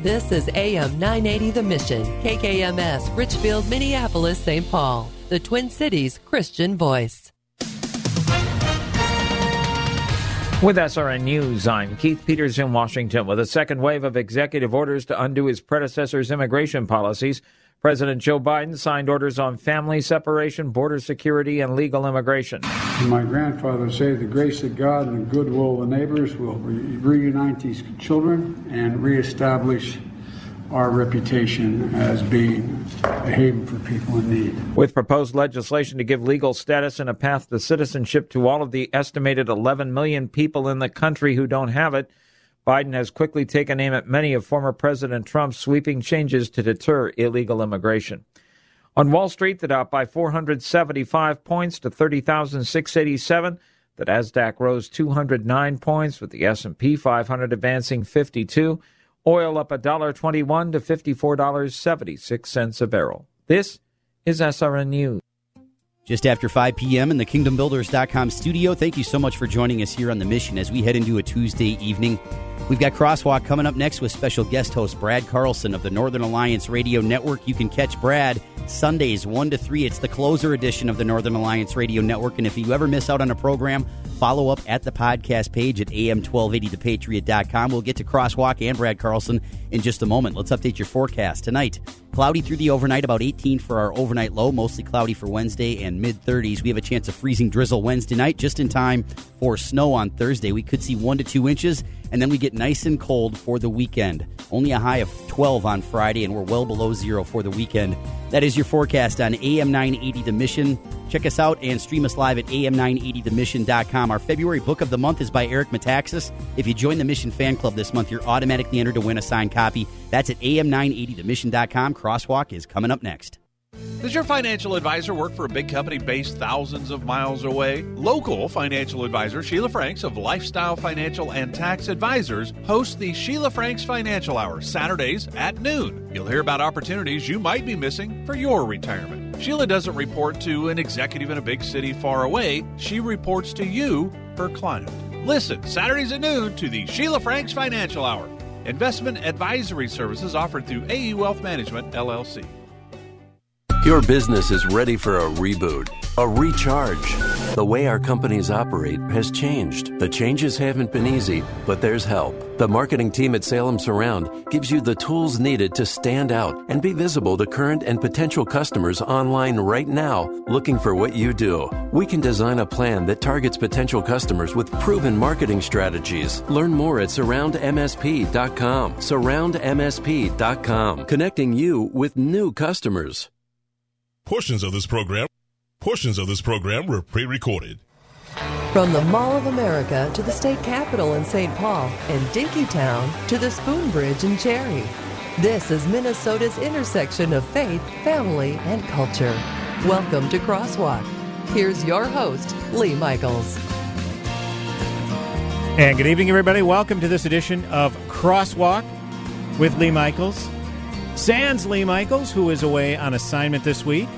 This is AM 980 The Mission, KKMS, Richfield, Minneapolis, St. Paul, the Twin Cities Christian Voice. With SRN News, I'm Keith Peters in Washington. With a second wave of executive orders to undo his predecessor's immigration policies, President Joe Biden signed orders on family separation, border security, and legal immigration. My grandfather said, the grace of God and the goodwill of the neighbors will reunite these children and reestablish our reputation as being a haven for people in need. With proposed legislation to give legal status and a path to citizenship to all of the estimated 11 million people in the country who don't have it, Biden has quickly taken aim at many of former President Trump's sweeping changes to deter illegal immigration. On Wall Street, the Dow by 475 points to 30,687. The Nasdaq rose 209 points, with the S&P 500 advancing 52. Oil up $1.21 to $54.76 a barrel. This is SRN News. Just after 5 p.m. in the KingdomBuilders.com studio, thank you so much for joining us here on The Mission as we head into a Tuesday evening. We've got Crosswalk coming up next with special guest host Brad Carlson of the Northern Alliance Radio Network. You can catch Brad Sundays 1 to 3. It's the closer edition of the Northern Alliance Radio Network. And if you ever miss out on a program, follow up at the podcast page at am1280thepatriot.com. We'll get to Crosswalk and Brad Carlson in just a moment. Let's update your forecast tonight. Cloudy through the overnight, about 18 for our overnight low, mostly cloudy for Wednesday and mid-30s. We have a chance of freezing drizzle Wednesday night, just in time for snow on Thursday. We could see 1 to 2 inches, and then we get nice and cold for the weekend. Only a high of 12 on Friday, and we're well below zero for the weekend. That is your forecast on AM 980 The Mission. Check us out and stream us live at am980themission.com. Our February book of the month is by Eric Metaxas. If you join the Mission Fan Club this month, you're automatically entered to win a signed copy. That's at am980themission.com. Crosswalk is coming up next. Does your financial advisor work for a big company based thousands of miles away? Local financial advisor Sheila Franks of Lifestyle Financial and Tax Advisors hosts the Sheila Franks Financial Hour Saturdays at noon. You'll hear about opportunities you might be missing for your retirement. Sheila doesn't report to an executive in a big city far away. She reports to you, her client. Listen Saturdays at noon to the Sheila Franks Financial Hour. Investment advisory services offered through AU Wealth Management, LLC. Your business is ready for a reboot, a recharge. The way our companies operate has changed. The changes haven't been easy, but there's help. The marketing team at Salem Surround gives you the tools needed to stand out and be visible to current and potential customers online right now looking for what you do. We can design a plan that targets potential customers with proven marketing strategies. Learn more at SurroundMSP.com. SurroundMSP.com. Connecting you with new customers. Portions of this program were pre-recorded. From the Mall of America to the state capitol in St. Paul and Dinkytown to the Spoon Bridge in Cherry, this is Minnesota's intersection of faith, family, and culture. Welcome to Crosswalk. Here's your host, Lee Michaels. And good evening, everybody. Welcome to this edition of Crosswalk with Lee Michaels. Sans Lee Michaels, who is away on assignment this week.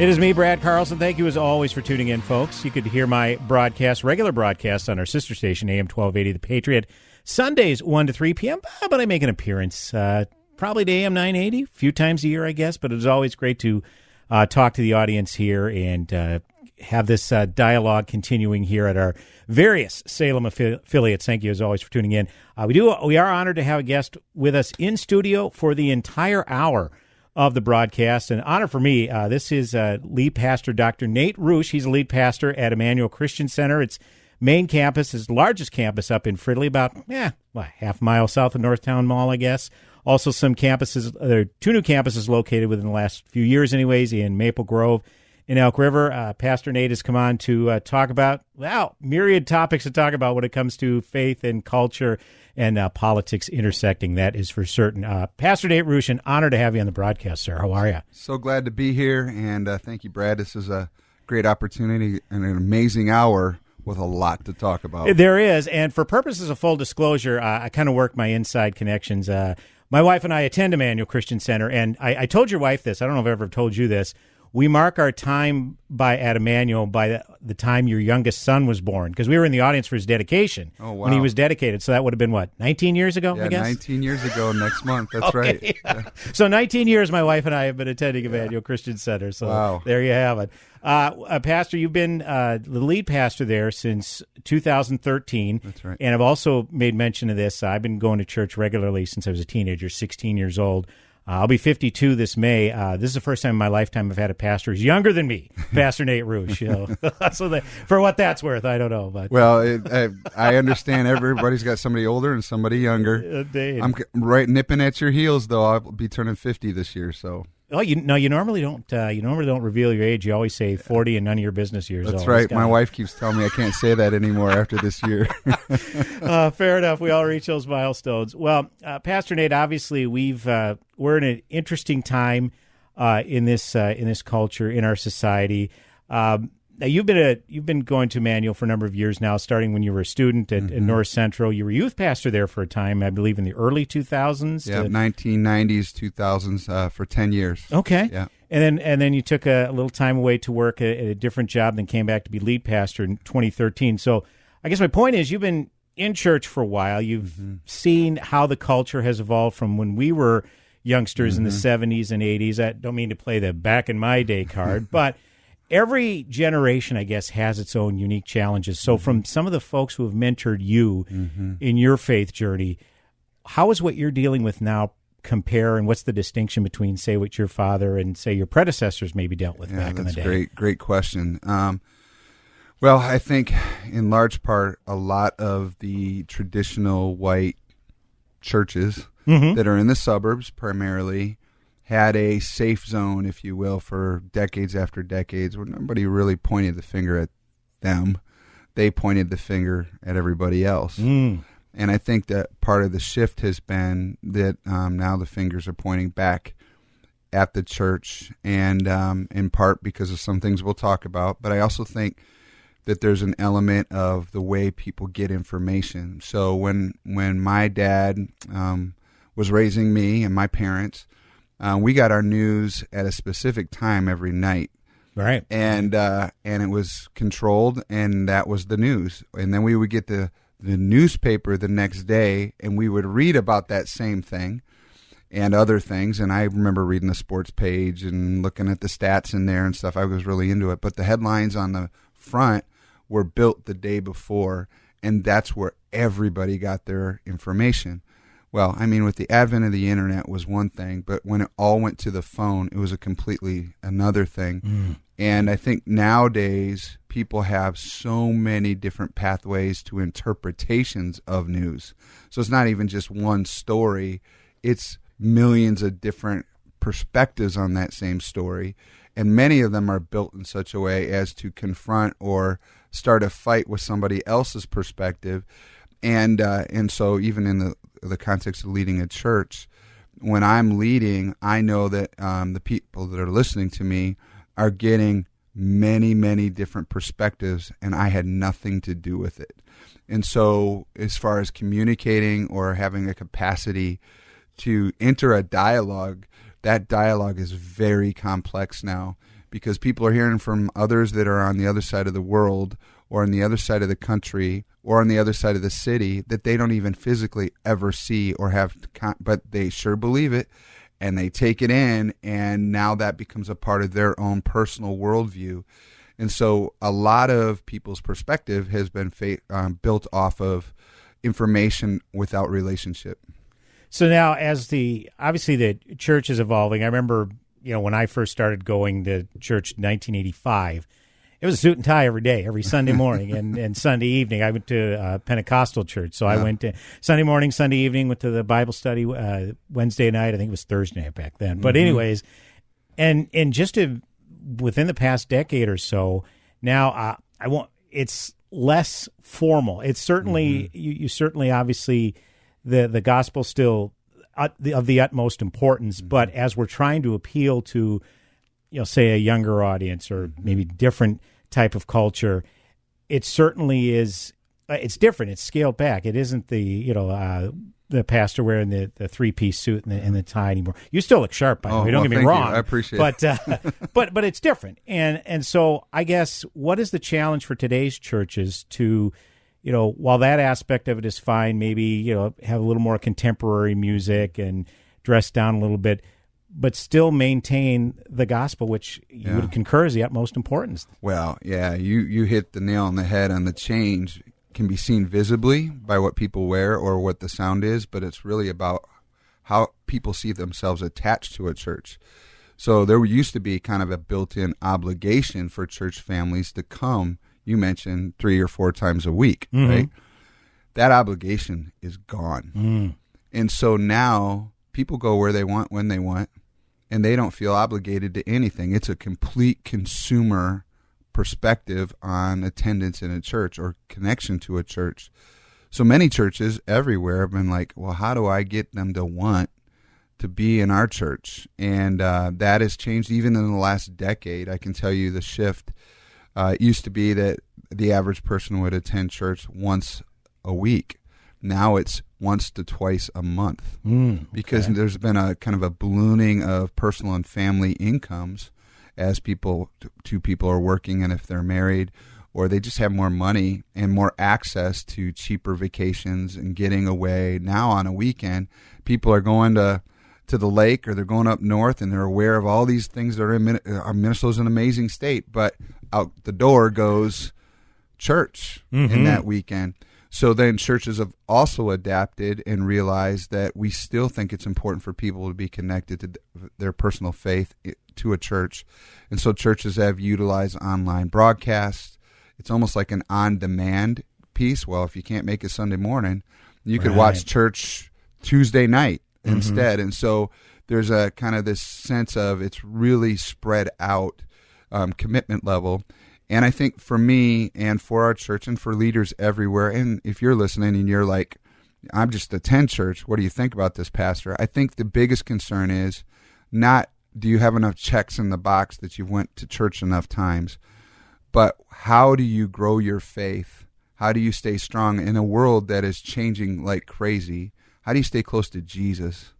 It is me, Brad Carlson. Thank you, as always, for tuning in, folks. You could hear my regular broadcast on our sister station, AM 1280 The Patriot, Sundays 1 to 3 p.m., but I make an appearance, probably to AM 980, a few times a year, I guess, but it's always great to talk to the audience here and have this dialogue continuing here at our various Salem affiliates. Thank you, as always, for tuning in. We are honored to have a guest with us in studio for the entire hour of the broadcast. An honor for me. This is lead pastor Dr. Nate Ruch. He's a lead pastor at Emmanuel Christian Center. Its main campus, his largest campus up in Fridley, about half mile south of Northtown Mall, I guess. Also, some campuses, there are two new campuses located within the last few years anyways, in Maple Grove in Elk River. Pastor Nate has come on to talk about myriad topics to talk about when it comes to faith and culture and politics intersecting. That is for certain. Pastor Nate Ruch, an honor to have you on the broadcast, sir. How are you? So glad to be here, and thank you, Brad. This is a great opportunity and an amazing hour with a lot to talk about. There is, and for purposes of full disclosure, I kind of work my inside connections. My wife and I attend Emmanuel Christian Center, and I told your wife this. I don't know if I've ever told you this. We mark our time at Emmanuel by the time your youngest son was born, because we were in the audience for his dedication. Oh, wow. When he was dedicated. So that would have been, what, 19 years ago, yeah, I guess? 19 years ago next month. That's okay. Right. Yeah. So 19 years my wife and I have been attending Emmanuel Christian Center. So There you have it. Pastor, you've been the lead pastor there since 2013. That's right. And I've also made mention of this. I've been going to church regularly since I was a teenager, 16 years old. I'll be 52 this May. This is the first time in my lifetime I've had a pastor who's younger than me, Pastor Nate Ruch. You know? So for what that's worth, I don't know. But I understand everybody's got somebody older and somebody younger. I'm right nipping at your heels, though. I'll be turning 50 this year, so. Oh, you normally don't. You normally don't reveal your age. You always say 40 and none of your business years. That's old. Right. My wife keeps telling me I can't say that anymore after this year. Fair enough. We all reach those milestones. Well, Pastor Nate, obviously we're in an interesting time in this culture, in our society. Now you've been going to Emmanuel for a number of years now, starting when you were a student at North Central. You were youth pastor there for a time, I believe, in the early 2000s. Yeah, 1990s, 2000s, for 10 years. Okay. Yeah. And then you took a little time away to work at a different job, then came back to be lead pastor in 2013. So I guess my point is, you've been in church for a while. You've seen how the culture has evolved from when we were youngsters in the 70s and 80s. I don't mean to play the back in my day card, but... Every generation, I guess, has its own unique challenges. So from some of the folks who have mentored you in your faith journey, how is what you're dealing with now compare, and what's the distinction between, say, what your father and, say, your predecessors maybe dealt with back in the day? That's a great question. Well, I think in large part a lot of the traditional white churches that are in the suburbs primarily had a safe zone, if you will, for decades after decades, where nobody really pointed the finger at them. They pointed the finger at everybody else. And I think that part of the shift has been that now the fingers are pointing back at the church, and in part because of some things we'll talk about. But I also think that there's an element of the way people get information. So when my dad was raising me and my parents, we got our news at a specific time every night, right? And it was controlled, and that was the news. And then we would get the newspaper the next day, and we would read about that same thing and other things. And I remember reading the sports page and looking at the stats in there and stuff. I was really into it. But the headlines on the front were built the day before, and that's where everybody got their information. Well, I mean, with the advent of the internet was one thing, but when it all went to the phone, it was a completely another thing. And I think nowadays people have so many different pathways to interpretations of news. So it's not even just one story. It's millions of different perspectives on that same story. And many of them are built in such a way as to confront or start a fight with somebody else's perspective. And so even in the context of leading a church, when I'm leading, I know that the people that are listening to me are getting many, many different perspectives, and I had nothing to do with it. And so as far as communicating or having a capacity to enter a dialogue, that dialogue is very complex now, because people are hearing from others that are on the other side of the world or on the other side of the country or on the other side of the city that they don't even physically ever see or have, but they sure believe it, and they take it in, and now that becomes a part of their own personal worldview. And so a lot of people's perspective has been built off of information without relationship. So now, as obviously the church is evolving, I remember, when I first started going to church in 1985, it was a suit and tie every day, every Sunday morning and Sunday evening. I went to a Pentecostal church, so I went to Sunday morning, Sunday evening, went to the Bible study Wednesday night. I think it was Thursday night back then. But anyways, and just within the past decade or so, now it's less formal. It's certainly, you certainly obviously the gospel still of the utmost importance. Mm-hmm. But as we're trying to appeal to, you know, say a younger audience or mm-hmm. maybe different type of culture, it certainly is. It's different. It's scaled back. It isn't the, you know, the pastor wearing the three-piece suit and the tie anymore. You still look sharp, by the way. Don't get me wrong. You. I appreciate it. But it's different. And so I guess what is the challenge for today's churches to, you know, while that aspect of it is fine, maybe, you know, have a little more contemporary music and dress down a little bit, but still maintain the gospel, which you would concur is the utmost importance. Well, yeah, you hit the nail on the head on the change. Can be seen visibly by what people wear or what the sound is, but it's really about how people see themselves attached to a church. So there used to be kind of a built-in obligation for church families to come, you mentioned, 3 or 4 times a week, mm-hmm. right? That obligation is gone. Mm. And so now people go where they want, when they want, and they don't feel obligated to anything. It's a complete consumer perspective on attendance in a church or connection to a church. So many churches everywhere have been like, well, how do I get them to want to be in our church? And that has changed even in the last decade. I can tell you the shift. It used to be that the average person would attend church once a week. Now it's once to twice a month because there's been a kind of a ballooning of personal and family incomes as two people are working, and if they're married, or they just have more money and more access to cheaper vacations and getting away. Now on a weekend, people are going to the lake, or they're going up north, and they're aware of all these things that are in Minnesota's an amazing state, but out the door goes church mm-hmm. in that weekend. So then churches have also adapted and realized that we still think it's important for people to be connected to their personal faith to a church. And so churches have utilized online broadcasts. It's almost like an on-demand piece. Well, if you can't make it Sunday morning, you could watch church Tuesday night mm-hmm. instead. And so there's a kind of this sense of it's really spread out commitment level. And I think for me and for our church and for leaders everywhere, and if you're listening and you're like, I'm just attend church, what do you think about this, Pastor? I think the biggest concern is not do you have enough checks in the box that you went to church enough times, but how do you grow your faith? How do you stay strong in a world that is changing like crazy? How do you stay close to Jesus?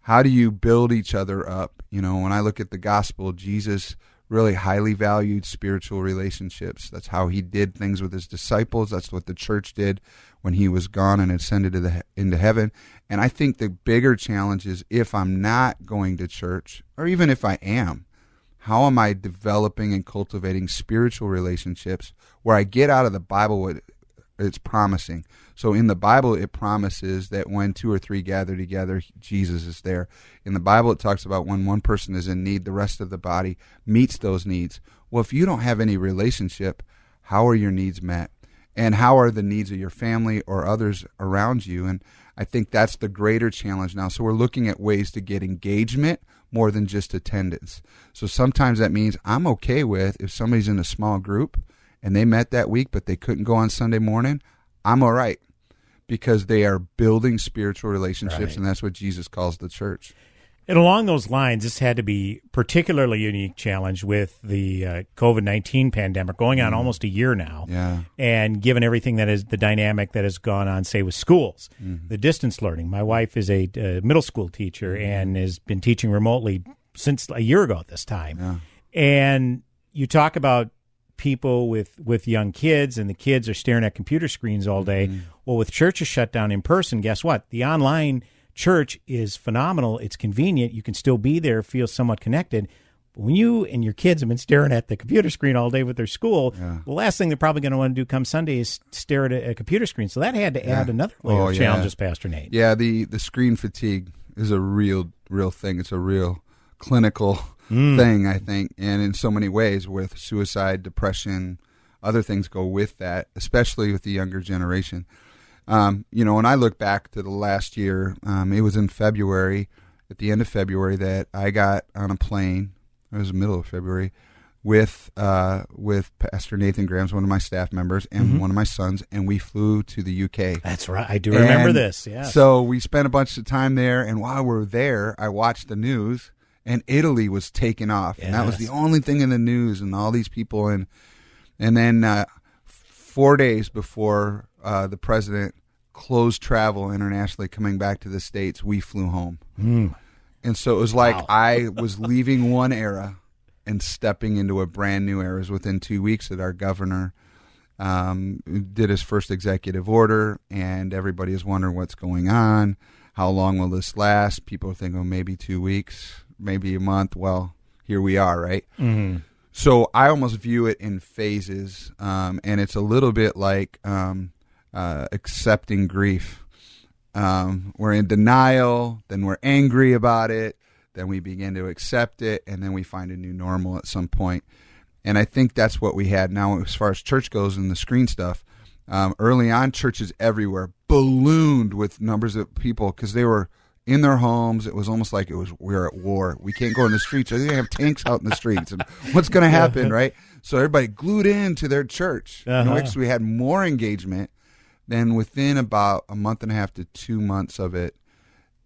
How do you build each other up? You know, when I look at the gospel, Jesus really highly valued spiritual relationships. That's how he did things with his disciples. That's what the church did when he was gone and ascended into heaven. And I think the bigger challenge is if I'm not going to church, or even if I am, how am I developing and cultivating spiritual relationships where I get out of the Bible what it's promising? So in the Bible, it promises that when 2 or 3 gather together, Jesus is there. In the Bible, it talks about when one person is in need, the rest of the body meets those needs. Well, if you don't have any relationship, how are your needs met? And how are the needs of your family or others around you? And I think that's the greater challenge now. So we're looking at ways to get engagement more than just attendance. So sometimes that means I'm okay with if somebody's in a small group and they met that week, but they couldn't go on Sunday morning, I'm all right, because they are building spiritual relationships, right. And that's what Jesus calls the church. And along those lines, this had to be particularly unique challenge with the COVID-19 pandemic going on almost a year now, and given everything that is the dynamic that has gone on, say, with schools, the distance learning. My wife is a middle school teacher and has been teaching remotely since a year ago at this time. Yeah. And you talk about people with young kids, and the kids are staring at computer screens all day. Mm-hmm. Well, with churches shut down in person, guess what? The online church is phenomenal. It's convenient. You can still be there, feel somewhat connected. But when you and your kids have been staring at the computer screen all day with their school, the last thing they're probably going to want to do come Sunday is stare at a computer screen. So that had to add another layer of challenges, Pastor Nate. Yeah, the screen fatigue is a real thing. It's a real clinical thing, I think, and in so many ways with suicide, depression, other things go with that, especially with the younger generation. You know, when I look back to the last year, it was in February, at the end of February, that I got on a plane. It was the middle of February, with Pastor Nathan Graham's, one of my staff members, and one of my sons, and we flew to the UK. That's right. I do remember this. Yeah. So we spent a bunch of time there, and while we were there, I watched the news, and Italy was taking off, and that was the only thing in the news, and all these people, and then 4 days before the president closed travel internationally, coming back to the States, we flew home. And so it was like I was leaving one era and stepping into a brand new era. It was within 2 weeks that our governor did his first executive order, and everybody is wondering what's going on. How long will this last? People are thinking, oh, maybe 2 weeks, maybe a month. Well, here we are, right? So I almost view it in phases, and it's a little bit like accepting grief. We're in denial, then we're angry about it, then we begin to accept it, and then we find a new normal at some point. And I think that's what we had. Now, as far as church goes and the screen stuff, early on, churches everywhere ballooned with numbers of people because they were in their homes. It was almost like we were at war. We can't go in the streets. They have tanks out in the streets. And what's going to happen, right? So everybody glued into their church. So we had more engagement. Then within about a month and a half to 2 months of it,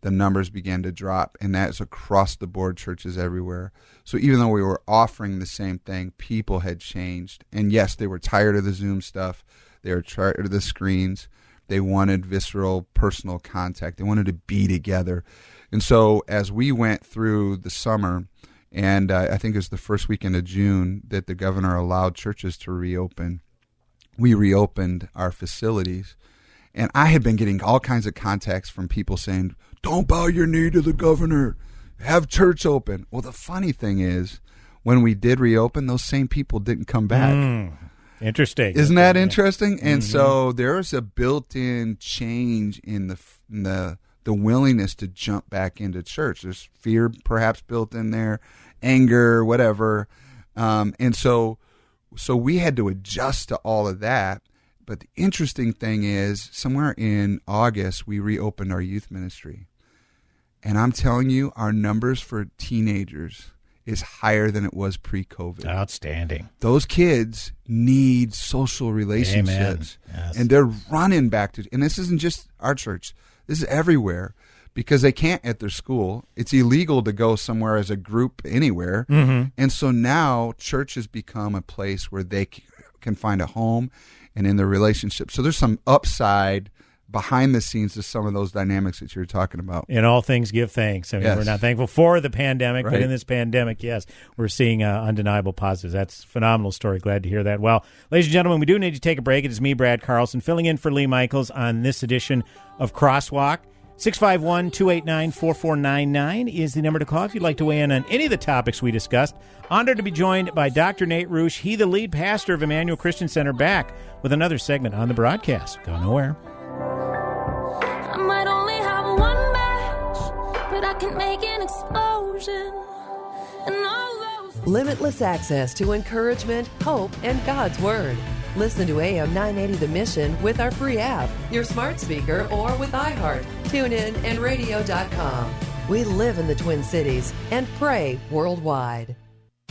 the numbers began to drop, and that's across the board, churches everywhere. So even though we were offering the same thing, people had changed. And yes, they were tired of the Zoom stuff. They were tired of the screens. They wanted visceral, personal contact. They wanted to be together. And so as we went through the summer, and I think it was the first weekend of June that the governor allowed churches to reopen, we reopened our facilities, and I had been getting all kinds of contacts from people saying, don't bow your knee to the governor, have church open. Well, the funny thing is, when we did reopen, those same people didn't come back. Interesting. Isn't that interesting? And so there's a built-in change in the willingness to jump back into church. There's fear perhaps built in there, anger, whatever. And so we had to adjust to all of that. But the interesting thing is, somewhere in August, we reopened our youth ministry. And I'm telling you, our numbers for teenagers is higher than it was pre-COVID. Outstanding. Those kids need social relationships. Yes. And they're running back to, and this isn't just our church, this is everywhere, because they can't at their school. It's illegal to go somewhere as a group anywhere. And so now church has become a place where they can find a home and in their relationship. So there's some upside behind the scenes to some of those dynamics that you were talking about. In all things, give thanks. I mean, we're not thankful for the pandemic, but in this pandemic, we're seeing undeniable positives. That's a phenomenal story. Glad to hear that. Well, ladies and gentlemen, we do need to take a break. It is me, Brad Carlson, filling in for Lee Michaels on this edition of Crosswalk. 651-289-4499 is the number to call if you'd like to weigh in on any of the topics we discussed. Honored to be joined by Dr. Nate Ruch, the lead pastor of Emmanuel Christian Center, back with another segment on the broadcast. Go nowhere. I might only have one match, but I can make an explosion. And all those... Limitless access to encouragement, hope, and God's Word. Listen to AM 980 The Mission with our free app, your smart speaker, or with iHeart, TuneIn, and radio.com. We live in the Twin Cities and pray worldwide.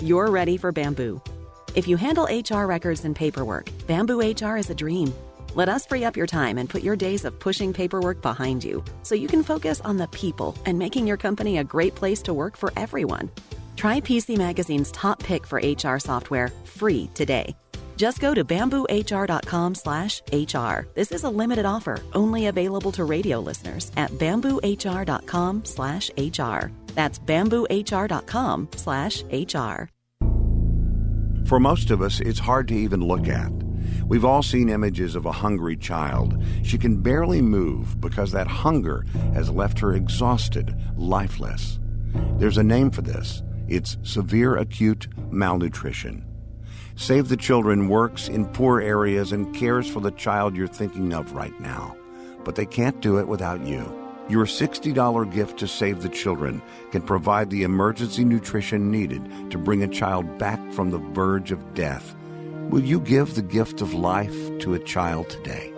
you're ready for Bamboo. If you handle HR records and paperwork, BambooHR is a dream. Let us free up your time and put your days of pushing paperwork behind you so you can focus on the people and making your company a great place to work for everyone. Try PC Magazine's top pick for HR software free today. Just go to bamboohr.com/HR. This is a limited offer, only available to radio listeners at bamboohr.com/HR. That's bamboohr.com/HR. For most of us, it's hard to even look at. We've all seen images of a hungry child. She can barely move because that hunger has left her exhausted, lifeless. There's a name for this. It's severe acute malnutrition. Save the Children works in poor areas and cares for the child you're thinking of right now. But they can't do it without you. Your $60 gift to Save the Children can provide the emergency nutrition needed to bring a child back from the verge of death. Will you give the gift of life to a child today?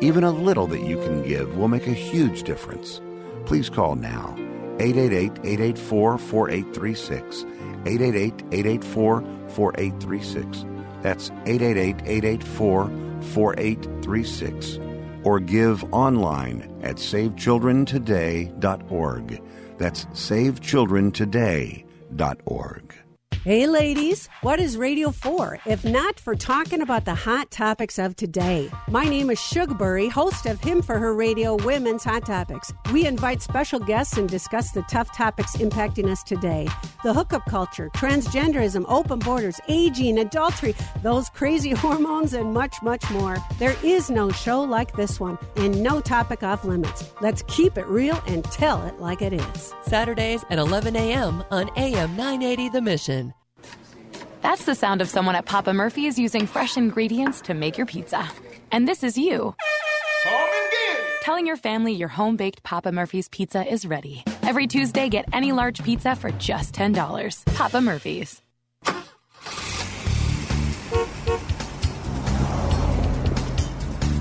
Even a little that you can give will make a huge difference. Please call now. 888-884-4836. 888-884-4836. That's 888-884-4836. Or give online at savechildrentoday.org. That's savechildrentoday.org. Hey ladies, what is radio for, if not for talking about the hot topics of today? My name is Shugbury, host of Him for Her Radio Women's Hot Topics. We invite special guests and discuss the tough topics impacting us today. The hookup culture, transgenderism, open borders, aging, adultery, those crazy hormones, and much, much more. There is no show like this one, and no topic off limits. Let's keep it real and tell it like it is. Saturdays at 11 a.m. on AM 980 The Mission. That's the sound of someone at Papa Murphy's using fresh ingredients to make your pizza. And this is you. Home and get it. Telling your family your home-baked Papa Murphy's pizza is ready. Every Tuesday, get any large pizza for just $10. Papa Murphy's.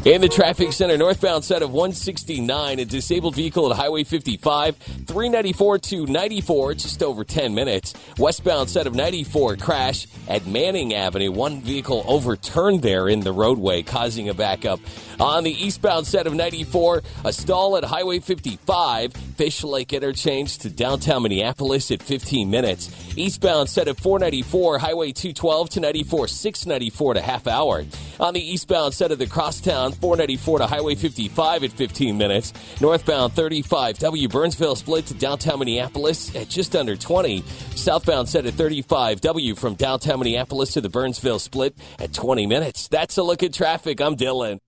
In the traffic center, northbound side of 169, a disabled vehicle at Highway 55, 394 to 94, just over 10 minutes. Westbound side of 94, crash at Manning Avenue. One vehicle overturned there in the roadway, causing a backup. On the eastbound side of 94, a stall at Highway 55, Fish Lake Interchange to downtown Minneapolis at 15 minutes. Eastbound side of 494, Highway 212 to 94, 694 to half hour. On the eastbound side of the crosstown, 494 to Highway 55 at 15 minutes. Northbound 35W Burnsville split to downtown Minneapolis at just under 20. Southbound set at 35W from downtown Minneapolis to the Burnsville split at 20 minutes. That's a look at traffic. I'm Dylan.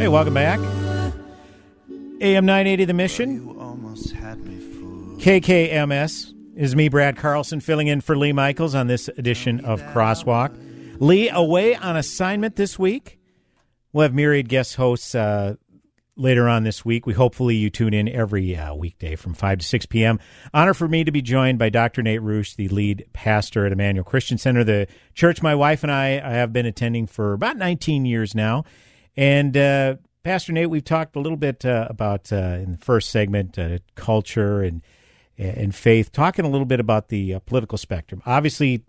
Hey, welcome back. AM 980 The Mission. KKMS is me, Brad Carlson, filling in for Lee Michaels on this edition of Crosswalk. Lee, away on assignment this week. We'll have myriad guest hosts later on this week. We hopefully you tune in every weekday from 5 to 6 p.m. Honor for me to be joined by Dr. Nate Ruch, the lead pastor at Emmanuel Christian Center, the church my wife and I have been attending for about 19 years now. And Pastor Nate, we've talked a little bit about, in the first segment, culture and faith, talking a little bit about the political spectrum. Obviously,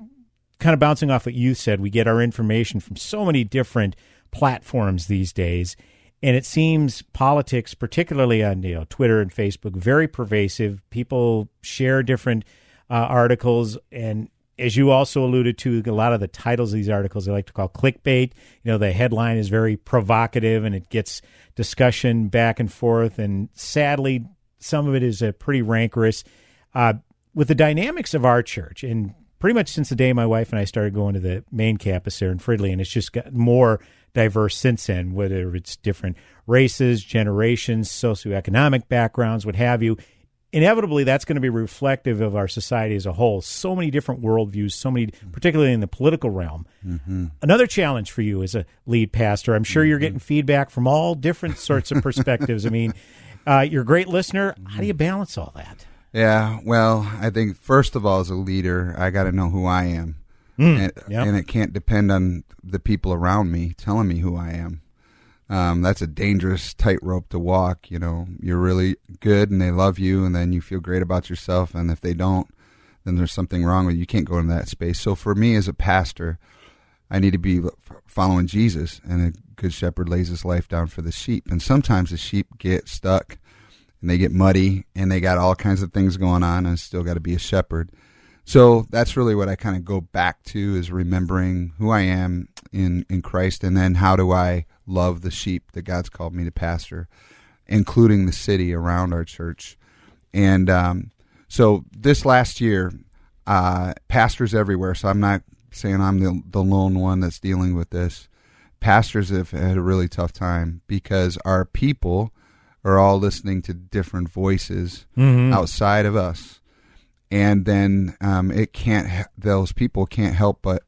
kind of bouncing off what you said, we get our information from so many different platforms these days, and it seems politics, particularly on Twitter and Facebook, very pervasive. People share different articles, and as you also alluded to, a lot of the titles of these articles they like to call clickbait. The headline is very provocative, and it gets discussion back and forth, and sadly, some of it is pretty rancorous. With the dynamics of our church, and pretty much since the day my wife and I started going to the main campus there in Fridley, and it's just gotten more diverse since then, whether it's different races, generations, socioeconomic backgrounds, what have you. Inevitably, that's going to be reflective of our society as a whole. So many different worldviews, so many, particularly in the political realm. Mm-hmm. Another challenge for you as a lead pastor, I'm sure you're getting feedback from all different sorts of perspectives. I mean, you're a great listener. How do you balance all that? Yeah, well, I think first of all, as a leader, I got to know who I am. And it can't depend on the people around me telling me who I am. That's a dangerous tightrope to walk. You're really good and they love you, and then you feel great about yourself. And if they don't, then there's something wrong with you. You can't go into that space. So for me as a pastor, I need to be following Jesus, and a good shepherd lays his life down for the sheep. And sometimes the sheep get stuck and they get muddy and they got all kinds of things going on, and still got to be a shepherd. So that's really what I kind of go back to, is remembering who I am in Christ, and then how do I love the sheep that God's called me to pastor, including the city around our church. And so this last year, pastors everywhere, so I'm not saying I'm the lone one that's dealing with this. pastors have had a really tough time because our people are all listening to different voices outside of us. And then those people can't help but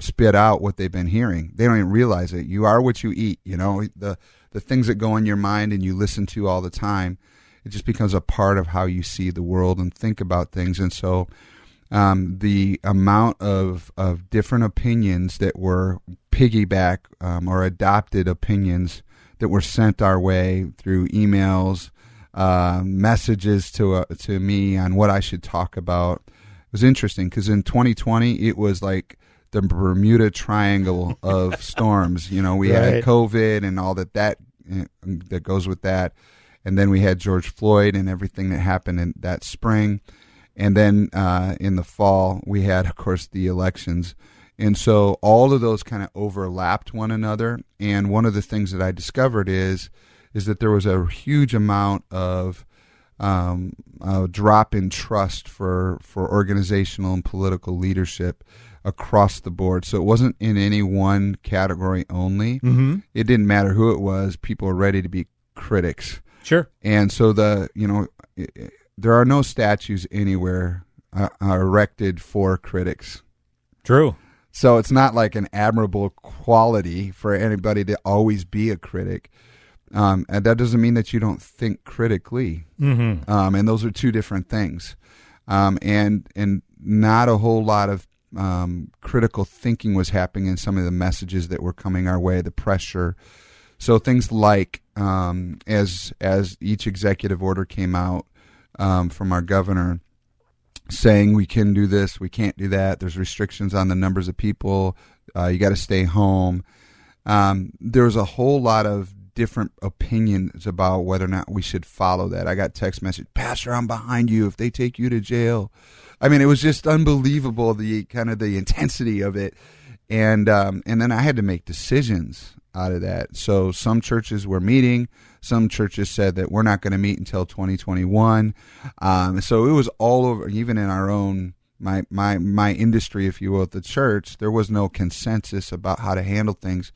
spit out what they've been hearing. They don't even realize it. You are what you eat, you know, the things that go in your mind and you listen to all the time. It just becomes a part of how you see the world and think about things. And so the amount of different opinions that were piggyback or adopted opinions that were sent our way through emails, messages to me on what I should talk about. It was interesting because in 2020, it was like the Bermuda Triangle of storms. You know, we had COVID and all that goes with that. And then we had George Floyd and everything that happened in that spring. And then in the fall, we had, of course, the elections. And so all of those kind of overlapped one another. And one of the things that I discovered is that there was a huge amount of a drop in trust for organizational and political leadership across the board. So it wasn't in any one category only. Mm-hmm. It didn't matter who it was. People are ready to be critics. Sure. And so there are no statues anywhere erected for critics. True. So it's not like an admirable quality for anybody to always be a critic. And that doesn't mean that you don't think critically. Mm-hmm. And those are two different things. And not a whole lot of critical thinking was happening in some of the messages that were coming our way, the pressure. So things like as each executive order came out from our governor saying we can do this, we can't do that, there's restrictions on the numbers of people, you got to stay home. There's a whole lot of different opinions about whether or not we should follow that. I got text message, Pastor, I'm behind you if they take you to jail. I mean, it was just unbelievable, the kind of the intensity of it. And then I had to make decisions out of that. So some churches were meeting. Some churches said that we're not going to meet until 2021. So it was all over, even in our own, my industry, if you will, at the church, there was no consensus about how to handle things.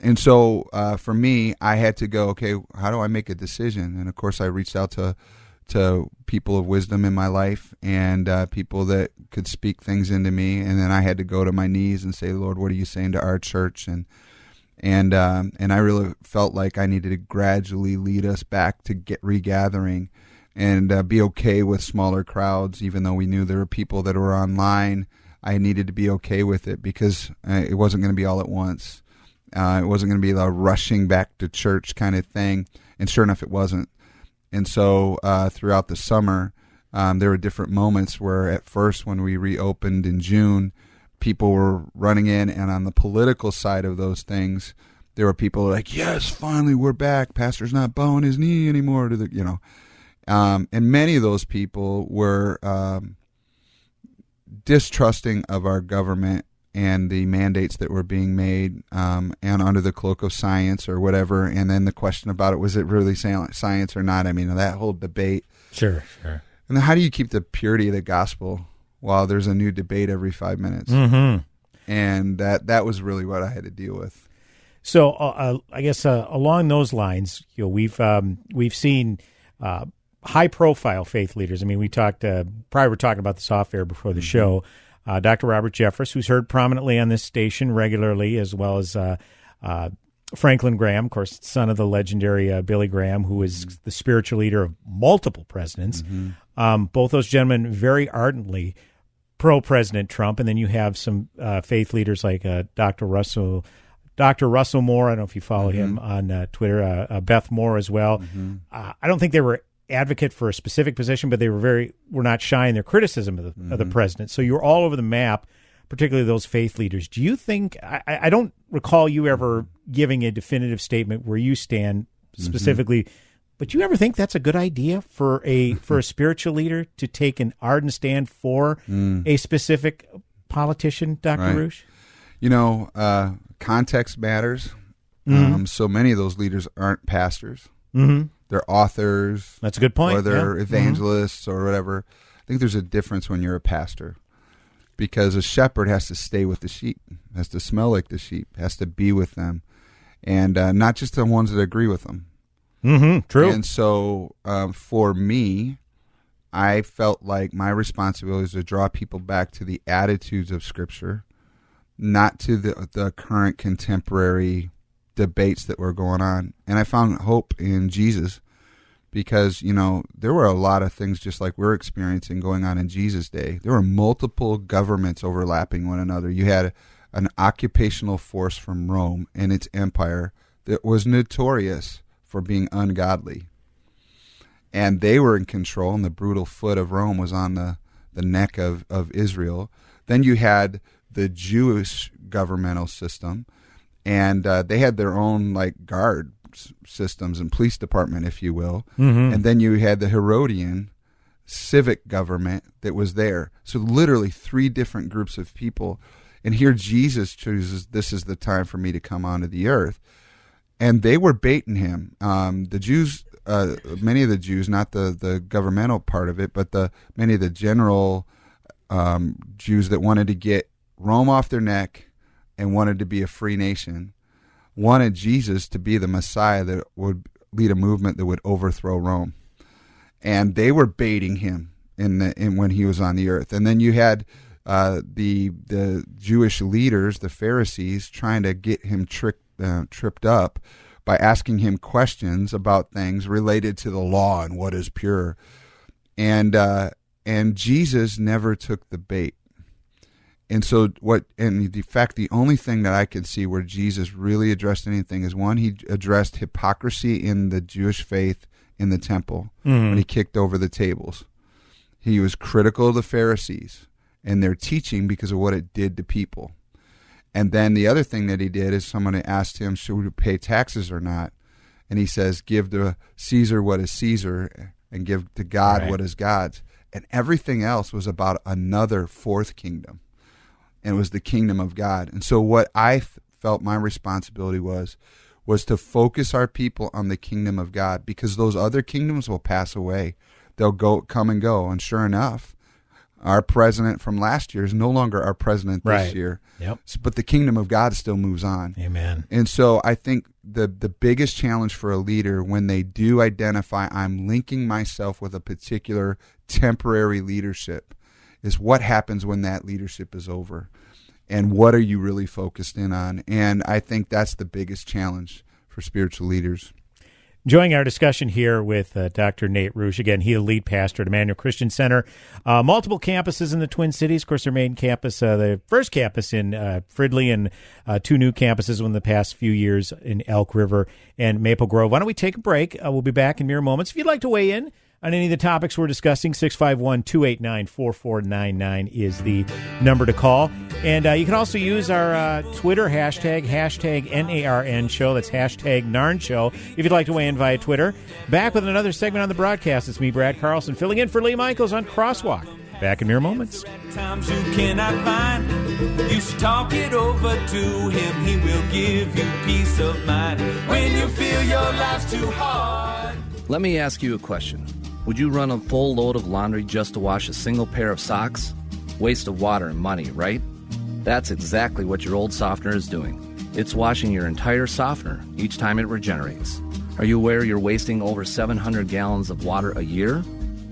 And so for me, I had to go, okay, how do I make a decision? And of course, I reached out to people of wisdom in my life and people that could speak things into me. And then I had to go to my knees and say, Lord, what are you saying to our church? And I really felt like I needed to gradually lead us back to regathering and be okay with smaller crowds, even though we knew there were people that were online. I needed to be okay with it because it wasn't going to be all at once. It wasn't going to be the rushing back to church kind of thing. And sure enough, it wasn't. And so throughout the summer, there were different moments where at first when we reopened in June, people were running in. And on the political side of those things, there were people like, yes, finally we're back. Pastor's not bowing his knee anymore to the, you know. And many of those people were distrusting of our government and the mandates that were being made and under the cloak of science or whatever. And then the question about it, was it really science or not? I mean, that whole debate. Sure. And how do you keep the purity of the gospel while there's a new debate every 5 minutes? Mm-hmm. And that was really what I had to deal with. So I guess along those lines, you know, we've seen high-profile faith leaders. I mean, we talked probably were talking about this off air before the show. Dr. Robert Jeffress, who's heard prominently on this station regularly, as well as Franklin Graham, of course, son of the legendary Billy Graham, who is the spiritual leader of multiple presidents. Mm-hmm. Both those gentlemen very ardently pro-President Trump. And then you have some faith leaders like Dr. Russell Moore. I don't know if you follow him on Twitter, Beth Moore as well. Mm-hmm. I don't think they were advocate for a specific position, but they were not shy in their criticism of the president. So you're all over the map, particularly those faith leaders. Do you think, I don't recall you ever giving a definitive statement where you stand specifically, but do you ever think that's a good idea for a spiritual leader to take an ardent stand for a specific politician, Dr. Ruch? You know, context matters. So many of those leaders aren't pastors. They're authors. That's a good point. Or they're evangelists or whatever. I think there's a difference when you're a pastor because a shepherd has to stay with the sheep. has to smell like the sheep, has to be with them, and not just the ones that agree with them. Mm-hmm, true. And so for me, I felt like my responsibility is to draw people back to the attitudes of Scripture, not to the current contemporary debates that were going on. And I found hope in Jesus because, you know, there were a lot of things just like we're experiencing going on in Jesus' day. There were multiple governments overlapping one another. You had an occupational force from Rome and its empire that was notorious for being ungodly. And they were in control, and the brutal foot of Rome was on the neck of Israel. Then you had the Jewish governmental system, and they had their own like guard systems and police department, if you will. Mm-hmm. And then you had the Herodian civic government that was there. So literally three different groups of people. And here Jesus chooses, this is the time for me to come onto the earth. And they were baiting him. The Jews... many of the Jews, not the governmental part of it, but many of the general Jews that wanted to get Rome off their neck and wanted to be a free nation, wanted Jesus to be the Messiah that would lead a movement that would overthrow Rome. And they were baiting him in when he was on the earth. And then you had the Jewish leaders, the Pharisees, trying to get him tripped up by asking him questions about things related to the law and what is pure. And Jesus never took the bait. And so the only thing that I could see where Jesus really addressed anything is, one, he addressed hypocrisy in the Jewish faith in the temple when he kicked over the tables. He was critical of the Pharisees and their teaching because of what it did to people. And then the other thing that he did is someone asked him, should we pay taxes or not? And he says, give to Caesar what is Caesar and give to God what is God's. And everything else was about another fourth kingdom. And it was the kingdom of God. And so what I felt my responsibility was to focus our people on the kingdom of God, because those other kingdoms will pass away. They'll come and go. And sure enough, our president from last year is no longer our president this year. Yep. But the kingdom of God still moves on. Amen. And so I think the biggest challenge for a leader when they do identify, I'm linking myself with a particular temporary leadership, is what happens when that leadership is over, and what are you really focused in on? And I think that's the biggest challenge for spiritual leaders. Enjoying our discussion here with Dr. Nate Ruch. Again, he's the lead pastor at Emmanuel Christian Center. Multiple campuses in the Twin Cities. Of course, their main campus, the first campus in Fridley, and two new campuses in the past few years in Elk River and Maple Grove. Why don't we take a break? We'll be back in mere moments. If you'd like to weigh in on any of the topics we're discussing, 651-289-4499 is the number to call. And you can also use our Twitter hashtag NARN show. That's hashtag NARN show if you'd like to weigh in via Twitter. Back with another segment on the broadcast. It's me, Brad Carlson, filling in for Lee Michaels on Crosswalk. Back in mere moments. Times you cannot find. You should talk it over to him. He will give you peace of mind when you feel your life's too hard. Let me ask you a question. Would you run a full load of laundry just to wash a single pair of socks? Waste of water and money, right? That's exactly what your old softener is doing. It's washing your entire softener each time it regenerates. Are you aware you're wasting over 700 gallons of water a year?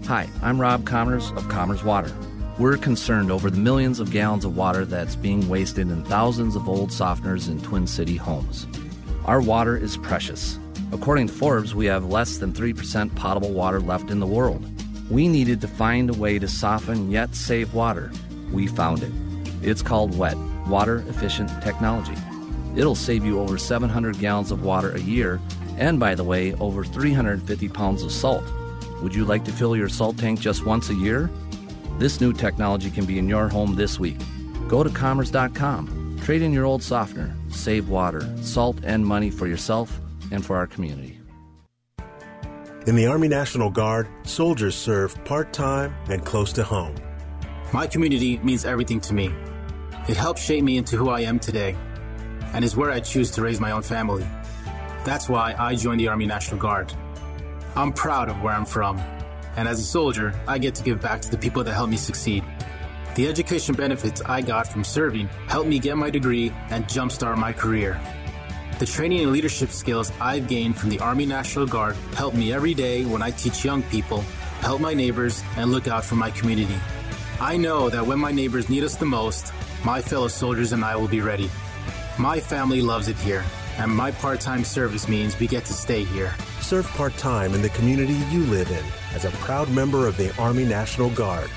Hi, I'm Rob Commerce of Commerce Water. We're concerned over the millions of gallons of water that's being wasted in thousands of old softeners in Twin City homes. Our water is precious. According to Forbes, we have less than 3% potable water left in the world. We needed to find a way to soften yet save water. We found it. It's called WET, Water Efficient Technology. It'll save you over 700 gallons of water a year, and by the way, over 350 pounds of salt. Would you like to fill your salt tank just once a year? This new technology can be in your home this week. Go to commerce.com, trade in your old softener, save water, salt, and money for yourself and for our community. In the Army National Guard, soldiers serve part-time and close to home. My community means everything to me. It helped shape me into who I am today, and is where I choose to raise my own family. That's why I joined the Army National Guard. I'm proud of where I'm from, and as a soldier, I get to give back to the people that helped me succeed. The education benefits I got from serving helped me get my degree and jumpstart my career. The training and leadership skills I've gained from the Army National Guard help me every day when I teach young people, help my neighbors, and look out for my community. I know that when my neighbors need us the most, my fellow soldiers and I will be ready. My family loves it here, and my part-time service means we get to stay here. Serve part-time in the community you live in as a proud member of the Army National Guard.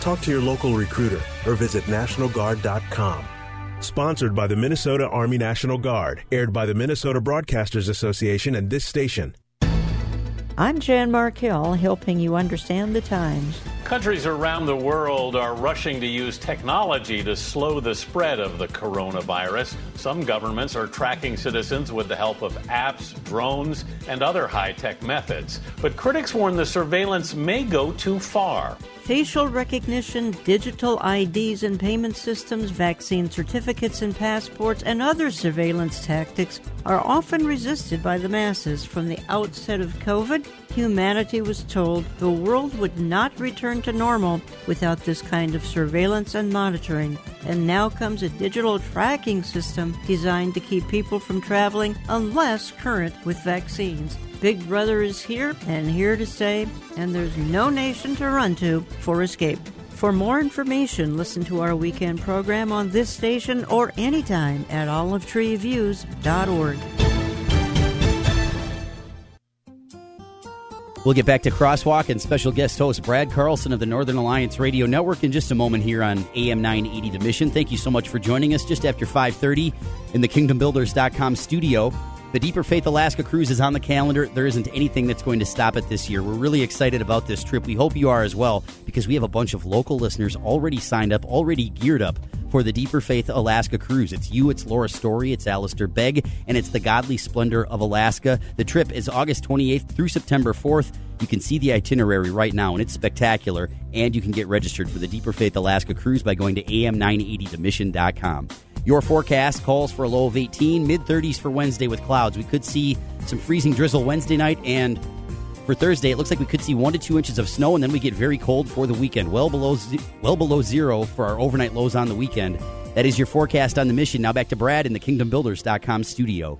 Talk to your local recruiter or visit NationalGuard.com. Sponsored by the Minnesota Army National Guard. Aired by the Minnesota Broadcasters Association and this station. I'm Jan Markell, helping you understand the times. Countries around the world are rushing to use technology to slow the spread of the coronavirus. Some governments are tracking citizens with the help of apps, drones, and other high-tech methods. But critics warn the surveillance may go too far. Facial recognition, digital IDs and payment systems, vaccine certificates and passports, and other surveillance tactics are often resisted by the masses. From the outset of COVID, humanity was told the world would not return to normal without this kind of surveillance and monitoring. And now comes a digital tracking system designed to keep people from traveling unless current with vaccines. Big Brother is here and here to stay, and there's no nation to run to for escape. For more information, listen to our weekend program on this station or anytime at olivetreeviews.org. We'll get back to Crosswalk and special guest host Brad Carlson of the Northern Alliance Radio Network in just a moment here on AM 980 The Mission. Thank you so much for joining us just after 5:30 in the KingdomBuilders.com studio. The Deeper Faith Alaska Cruise is on the calendar. There isn't anything that's going to stop it this year. We're really excited about this trip. We hope you are as well, because we have a bunch of local listeners already signed up, already geared up for the Deeper Faith Alaska Cruise. It's you, it's Laura Story, it's Alistair Begg, and it's the Godly Splendor of Alaska. The trip is August 28th through September 4th. You can see the itinerary right now, and it's spectacular. And you can get registered for the Deeper Faith Alaska Cruise by going to am980themission.com. Your forecast calls for a low of 18, mid-30s for Wednesday with clouds. We could see some freezing drizzle Wednesday night, and for Thursday, it looks like we could see 1 to 2 inches of snow, and then we get very cold for the weekend, well below zero for our overnight lows on the weekend. That is your forecast on the Mission. Now back to Brad in the KingdomBuilders.com studio.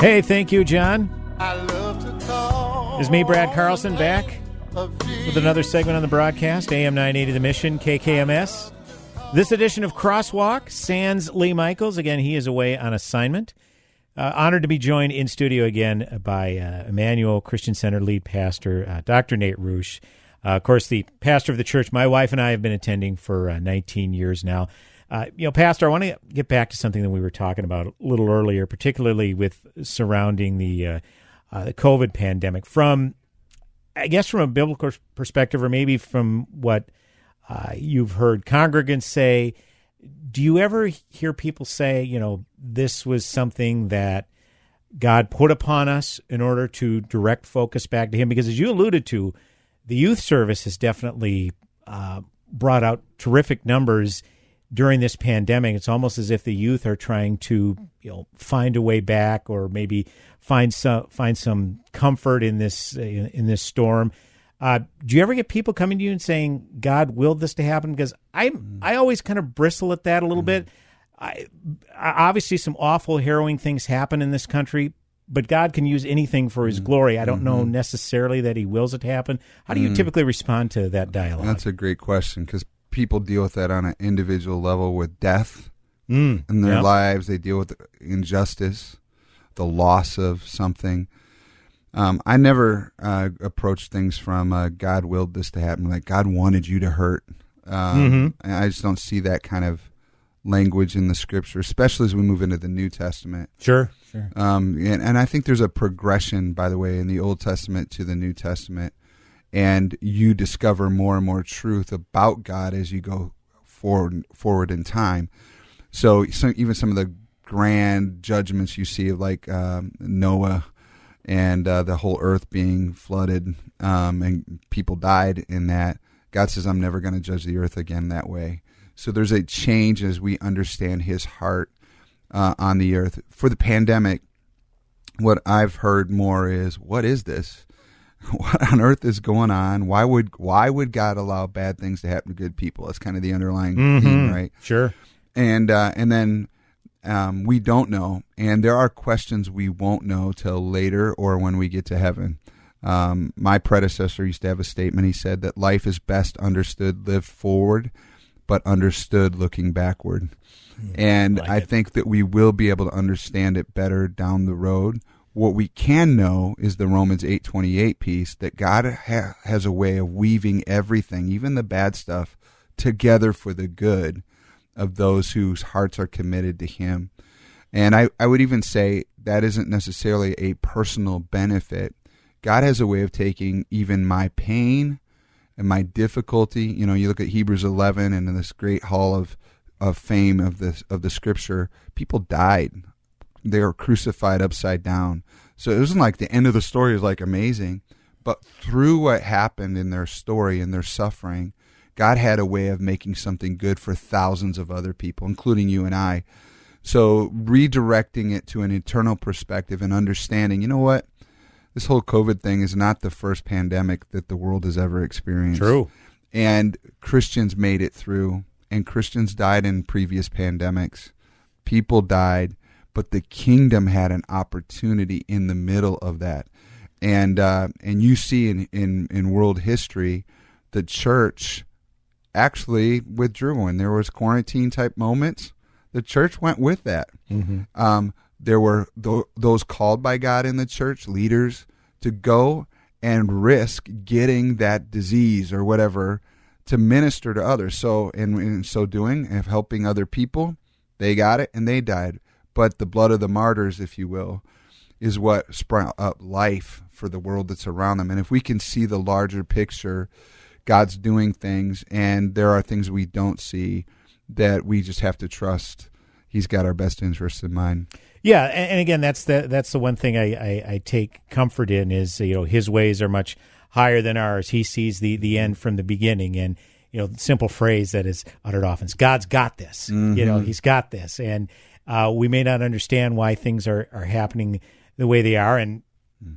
Hey, thank you, John. I love to call. Is me, Brad Carlson, back with another segment on the broadcast, AM 980 The Mission, KKMS. This edition of Crosswalk, sans Lee Michaels. Again, he is away on assignment. Honored to be joined in studio again by Emmanuel Christian Center lead pastor, Dr. Nate Ruch. Of course, the pastor of the church my wife and I have been attending for 19 years now. Pastor, I want to get back to something that we were talking about a little earlier, particularly with surrounding the COVID pandemic from a biblical perspective, or maybe from what you've heard congregants say. Do you ever hear people say, this was something that God put upon us in order to direct focus back to him? Because as you alluded to, the youth service has definitely brought out terrific numbers during this pandemic. It's almost as if the youth are trying to find a way back, or maybe find some comfort in this storm. Do you ever get people coming to you and saying, God willed this to happen? Because I always kind of bristle at that a little bit. Obviously, some awful, harrowing things happen in this country, but God can use anything for his glory. I don't know necessarily that he wills it to happen. How do you typically respond to that dialogue? That's a great question, because people deal with that on an individual level with death in their lives. They deal with injustice, the loss of something. I never approach things from God willed this to happen, like God wanted you to hurt. I just don't see that kind of language in the Scripture, especially as we move into the New Testament. Sure. And I think there's a progression, by the way, in the Old Testament to the New Testament, and you discover more and more truth about God as you go forward in time. So even some of the grand judgments you see, like Noah and the whole earth being flooded, and people died in that. God says, I'm never going to judge the earth again that way. So there's a change as we understand his heart on the earth. For the pandemic, what I've heard more is, what is this? What on earth is going on? Why would God allow bad things to happen to good people? That's kind of the underlying theme, right? Sure. And then we don't know, and there are questions we won't know till later or when we get to heaven. My predecessor used to have a statement. He said that life is best understood lived forward, but understood looking backward. And I think that we will be able to understand it better down the road. What we can know is the Romans 8:28 piece, that God has a way of weaving everything, even the bad stuff, together for the good of those whose hearts are committed to Him. And I would even say that isn't necessarily a personal benefit. God has a way of taking even my pain and my difficulty. You know, you look at Hebrews 11 and in this great hall of fame of the scripture, people died. They were crucified upside down. So it wasn't like the end of the story is like amazing, but through what happened in their story and their suffering, God had a way of making something good for thousands of other people, including you and I. So redirecting it to an eternal perspective and understanding, you know what? This whole COVID thing is not the first pandemic that the world has ever experienced. True. And Christians made it through, and Christians died in previous pandemics. People died, but the kingdom had an opportunity in the middle of that. And you see in world history, the church actually withdrew. When there was quarantine-type moments, the church went with that. There were those called by God in the church, leaders, to go and risk getting that disease or whatever to minister to others. So in so doing, of helping other people, they got it and they died. But the blood of the martyrs, if you will, is what sprout up life for the world that's around them. And if we can see the larger picture, God's doing things, and there are things we don't see that we just have to trust He's got our best interests in mind. Yeah, and again, that's the one thing I take comfort in is, you know, His ways are much higher than ours. He sees the end from the beginning, and, you know, the simple phrase that is uttered often is, God's got this. You know, He's got this. And we may not understand why things are happening the way they are, and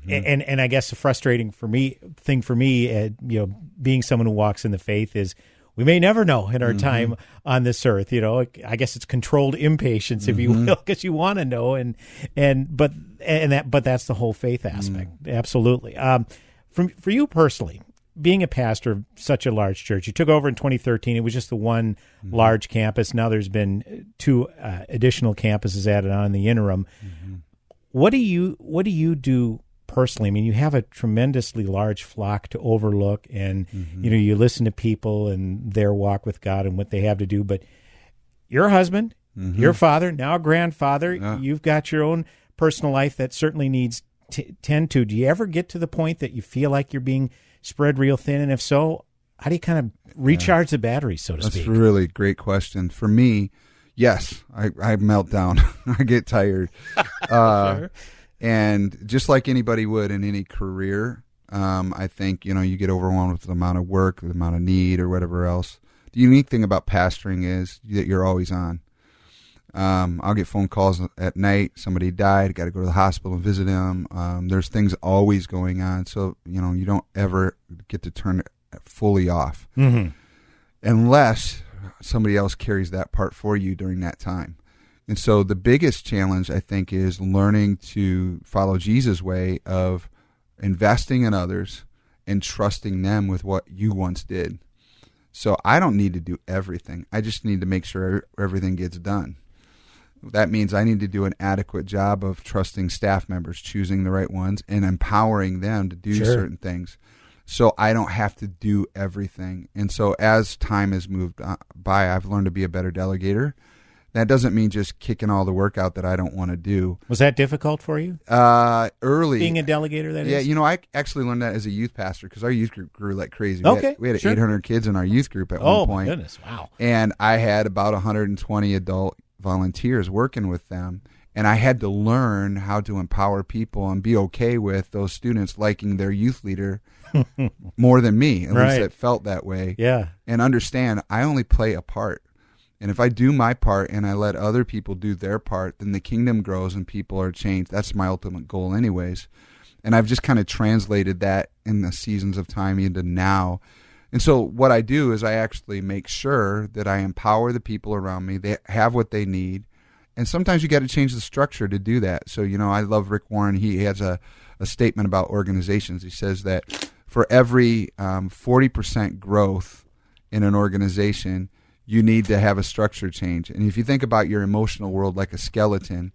I guess the frustrating thing for me, you know, being someone who walks in the faith, is we may never know in our time on this earth. You know, I guess it's controlled impatience, if you will, because you want to know, but that's the whole faith aspect. Absolutely. For you personally, being a pastor of such a large church, you took over in 2013. It was just the one large campus. Now there's been two additional campuses added on in the interim. What do you do personally? I mean, you have a tremendously large flock to overlook, and you know, you listen to people and their walk with God and what they have to do. But your husband, your father, now a grandfather, you've got your own personal life that certainly needs to tend to. Do you ever get to the point that you feel like you're being spread real thin? And if so, how do you kind of recharge the batteries, so to speak? That's a really great question. For me, yes, I melt down. I get tired. Sure. And just like anybody would in any career, I think, you know, you get overwhelmed with the amount of work, the amount of need, or whatever else. The unique thing about pastoring is that you're always on. I'll get phone calls at night. Somebody died. Got to go to the hospital and visit them. There's things always going on. So, you know, you don't ever get to turn it fully off unless somebody else carries that part for you during that time. And so the biggest challenge, I think, is learning to follow Jesus' way of investing in others and trusting them with what you once did. So I don't need to do everything. I just need to make sure everything gets done. That means I need to do an adequate job of trusting staff members, choosing the right ones, and empowering them to do certain things. So I don't have to do everything. And so as time has moved by, I've learned to be a better delegator. That doesn't mean just kicking all the work out that I don't want to do. Was that difficult for you? Early. Being a delegator, that is? Yeah, you know, I actually learned that as a youth pastor, because our youth group grew like crazy. We had 800 kids in our youth group at one point. Oh, my goodness, wow. And I had about 120 adult volunteers working with them, and I had to learn how to empower people and be okay with those students liking their youth leader more than me. At least it felt that way. Yeah. And understand, I only play a part. And if I do my part and I let other people do their part, then the kingdom grows and people are changed. That's my ultimate goal anyways. And I've just kind of translated that in the seasons of time into now. And so what I do is I actually make sure that I empower the people around me. They have what they need. And sometimes you got to change the structure to do that. So, you know, I love Rick Warren. He has a statement about organizations. He says that for every 40% growth in an organization, you need to have a structure change. And if you think about your emotional world like a skeleton,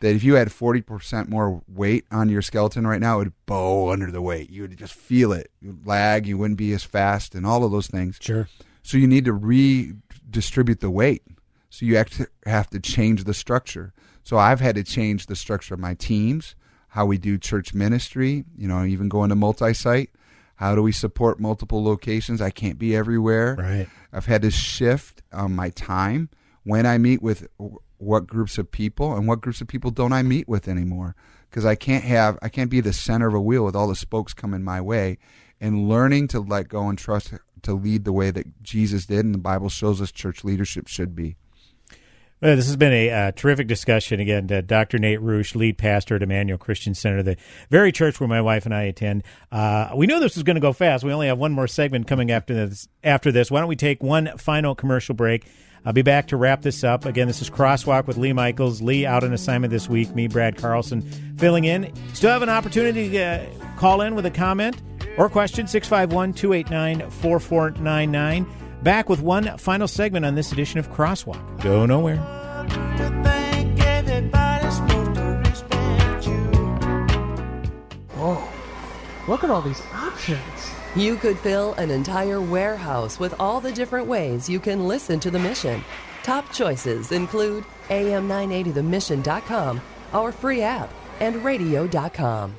that if you had 40% more weight on your skeleton right now, it would bow under the weight. You would just feel it. You would lag. You wouldn't be as fast and all of those things. Sure. So you need to redistribute the weight. So you have to change the structure. So I've had to change the structure of my teams, how we do church ministry, you know, even going to multi-site. How do we support multiple locations? I can't be everywhere. Right. I've had to shift my time when I meet with what groups of people and what groups of people don't I meet with anymore, because I can't be the center of a wheel with all the spokes coming my way, and learning to let go and trust to lead the way that Jesus did and the Bible shows us church leadership should be. Well, this has been a terrific discussion. Again, Dr. Nate Ruch, lead pastor at Emmanuel Christian Center, the very church where my wife and I attend. We knew this was going to go fast. We only have one more segment coming after this. Why don't we take one final commercial break? I'll be back to wrap this up. Again, this is Crosswalk with Lee Michaels. Lee out on assignment this week. Me, Brad Carlson, filling in. Still have an opportunity to call in with a comment or question, 651-289-4499. Back with one final segment on this edition of Crosswalk. Go nowhere. Whoa, look at all these options. You could fill an entire warehouse with all the different ways you can listen to The Mission. Top choices include am980themission.com, our free app, and radio.com.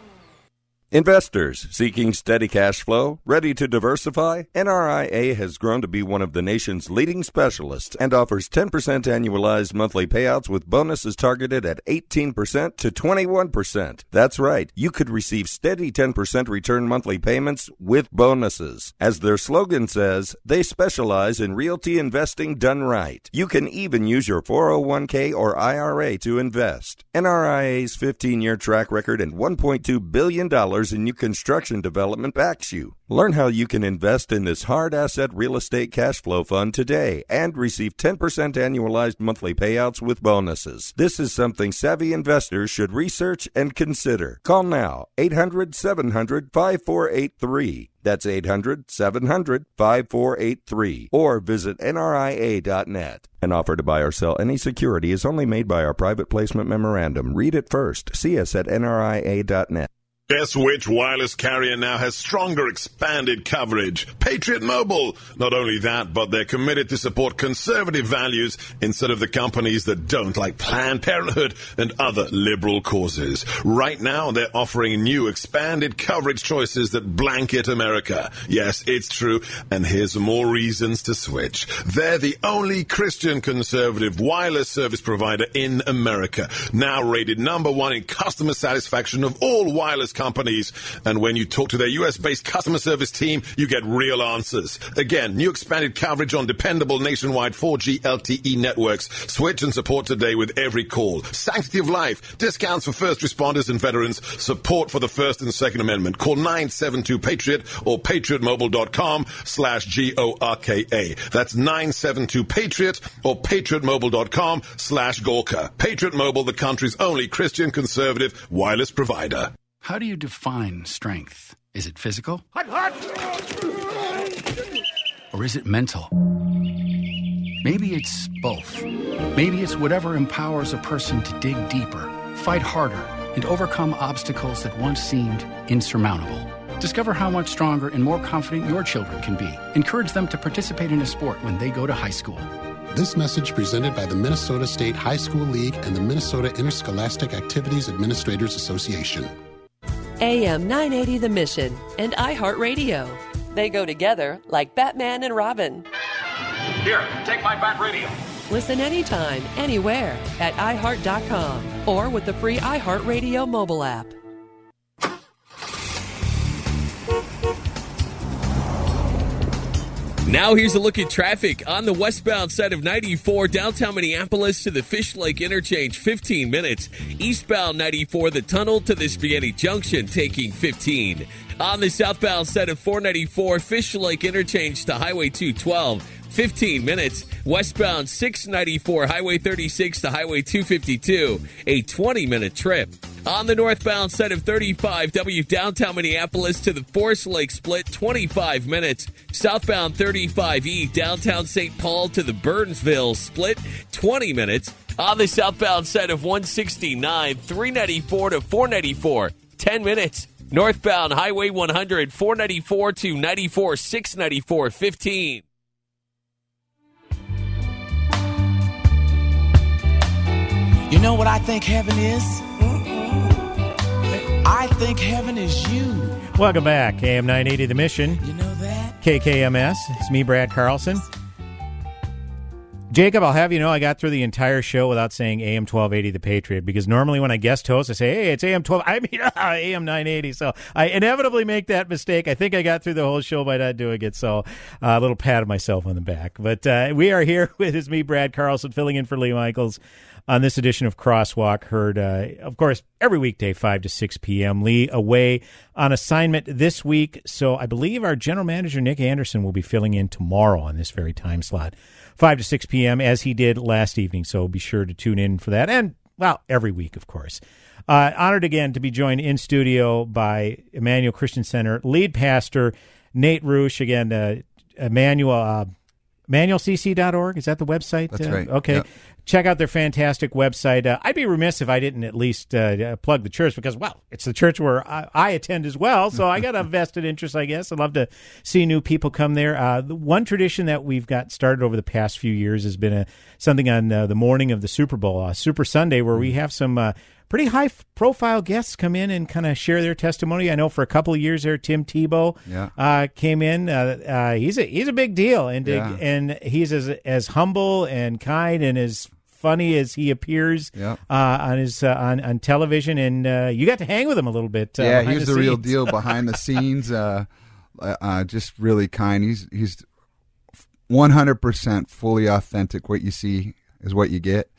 Investors seeking steady cash flow, ready to diversify? NRIA has grown to be one of the nation's leading specialists and offers 10% annualized monthly payouts with bonuses targeted at 18% to 21%. That's right. You could receive steady 10% return monthly payments with bonuses. As their slogan says, they specialize in realty investing done right. You can even use your 401k or IRA to invest. NRIA's 15-year track record and $1.2 billion in new construction development backs you. Learn how you can invest in this hard asset real estate cash flow fund today and receive 10% annualized monthly payouts with bonuses. This is something savvy investors should research and consider. Call now, 800-700-5483. That's 800-700-5483. Or visit nria.net. An offer to buy or sell any security is only made by our private placement memorandum. Read it first. See us at nria.net. Guess which wireless carrier now has stronger expanded coverage? Patriot Mobile. Not only that, but they're committed to support conservative values instead of the companies that don't, like Planned Parenthood and other liberal causes. Right now, they're offering new expanded coverage choices that blanket America. Yes, it's true. And here's more reasons to switch. They're the only Christian conservative wireless service provider in America, now rated number one in customer satisfaction of all wireless companies, and when you talk to their U.S.-based customer service team, you get real answers. Again, new expanded coverage on dependable nationwide 4G LTE networks. Switch and support today with every call. Sanctity of life, discounts for first responders and veterans, support for the First and Second Amendment. Call 972-PATRIOT or patriotmobile.com/GORKA. That's 972-PATRIOT or patriotmobile.com/GORKA. Patriot Mobile, the country's only Christian conservative wireless provider. How do you define strength? Is it physical? Hot, hot! Or is it mental? Maybe it's both. Maybe it's whatever empowers a person to dig deeper, fight harder, and overcome obstacles that once seemed insurmountable. Discover how much stronger and more confident your children can be. Encourage them to participate in a sport when they go to high school. This message presented by the Minnesota State High School League and the Minnesota Interscholastic Activities Administrators Association. AM 980 The Mission and iHeartRadio. They go together like Batman and Robin. Here, take my bat radio. Listen anytime, anywhere at iHeart.com or with the free iHeartRadio mobile app. Now here's a look at traffic on the westbound side of 94, downtown Minneapolis to the Fish Lake Interchange, 15 minutes. Eastbound 94, the tunnel to the Spaghetti Junction, taking 15. On the southbound side of 494, Fish Lake Interchange to Highway 212, 15 minutes. Westbound 694, Highway 36 to Highway 252, a 20-minute trip. On the northbound side of 35W, downtown Minneapolis to the Forest Lake Split, 25 minutes. Southbound 35E, downtown St. Paul to the Burnsville Split, 20 minutes. On the southbound side of 169, 394 to 494, 10 minutes. Northbound Highway 100, 494 to 94, 694, 15. You know what I think heaven is? I think heaven is you. Welcome back, AM980 The Mission. You know that? KKMS. It's me, Brad Carlson. Jacob, I'll have you know I got through the entire show without saying AM1280 The Patriot, because normally when I guest host, I say, hey, it's AM12, I mean, AM980, so I inevitably make that mistake. I think I got through the whole show by not doing it, so a little pat of myself on the back. But we are here with, it's me, Brad Carlson, filling in for Lee Michaels on this edition of Crosswalk, heard, of course, every weekday, 5 to 6 p.m. Lee away on assignment this week, so I believe our general manager, Nick Anderson, will be filling in tomorrow on this very time slot, 5 to 6 p.m., as he did last evening, so be sure to tune in for that, and, well, every week, of course. Honored again to be joined in studio by Emmanuel Christian Center lead pastor, Nate Ruch, again, Emmanuel... ManuelCC.org, is that the website? That's right. Okay. Yep. Check out their fantastic website. I'd be remiss if I didn't at least plug the church because, well, it's the church where I attend as well, so I got a vested interest, I guess. I'd love to see new people come there. The one tradition that we've got started over the past few years has been something on the morning of the Super Bowl, Super Sunday, where we have some pretty high-profile guests come in and kind of share their testimony. I know for a couple of years there, Tim Tebow came in. He's a big deal, and he's as humble and kind and as funny as he appears on television. And you got to hang with him a little bit. Yeah, he was the real deal behind the scenes. Just really kind. He's 100% fully authentic. What you see is what you get.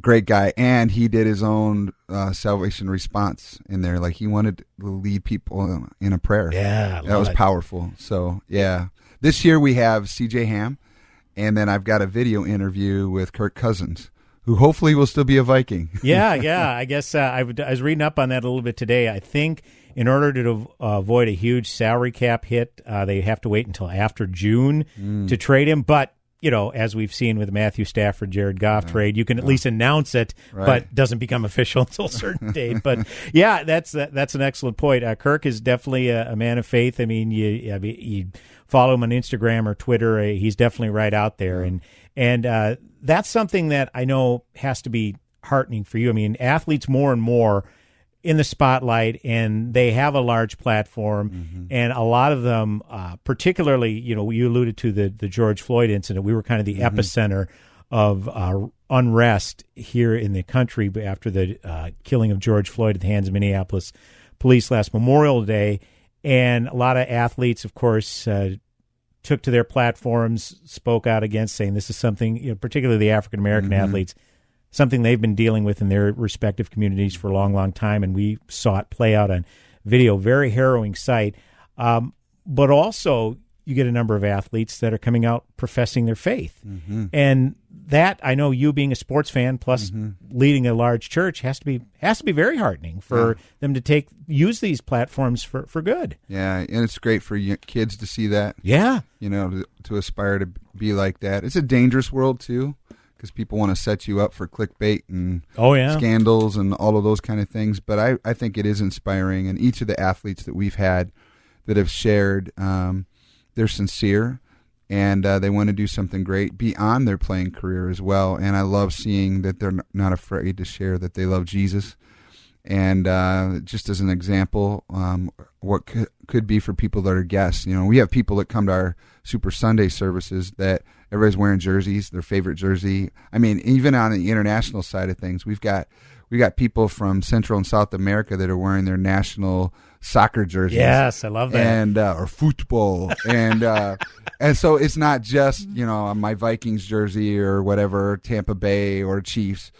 Great guy, and he did his own salvation response in there. Like, he wanted to lead people in a prayer. Yeah, that was powerful. So, yeah. This year we have CJ Ham, and then I've got a video interview with Kirk Cousins, who hopefully will still be a Viking. Yeah. I guess I was reading up on that a little bit today. I think in order to avoid a huge salary cap hit, they have to wait until after June to trade him, but you know, as we've seen with Matthew Stafford, Jared Goff trade, you can at least announce it, but doesn't become official until a certain date. But yeah, that's an excellent point. Kirk is definitely a man of faith. I mean, you follow him on Instagram or Twitter. He's definitely right out there, and that's something that I know has to be heartening for you. I mean, athletes more and more in the spotlight, and they have a large platform, and a lot of them, particularly, you know, you alluded to the George Floyd incident. We were kind of the epicenter of unrest here in the country after the killing of George Floyd at the hands of Minneapolis police last Memorial Day, and a lot of athletes, of course, took to their platforms, spoke out against, saying this is something, you know, particularly the African American athletes, something they've been dealing with in their respective communities for a long, long time, and we saw it play out on video. Very harrowing sight. But also, you get a number of athletes that are coming out professing their faith. And that, I know you being a sports fan plus leading a large church, has to be very heartening for them to use these platforms for good. Yeah, and it's great for kids to see that. Yeah. You know, to aspire to be like that. It's a dangerous world, too, because people want to set you up for clickbait and scandals and all of those kind of things. But I think it is inspiring. And each of the athletes that we've had that have shared, they're sincere, and they want to do something great beyond their playing career as well. And I love seeing that they're not afraid to share that they love Jesus. And just as an example, what could be for people that are guests. You know, we have people that come to our Super Sunday services that everybody's wearing jerseys, their favorite jersey. I mean, even on the international side of things, we've got people from Central and South America that are wearing their national soccer jerseys. Yes, I love that. And or football. And so it's not just, you know, my Vikings jersey or whatever, Tampa Bay or Chiefs.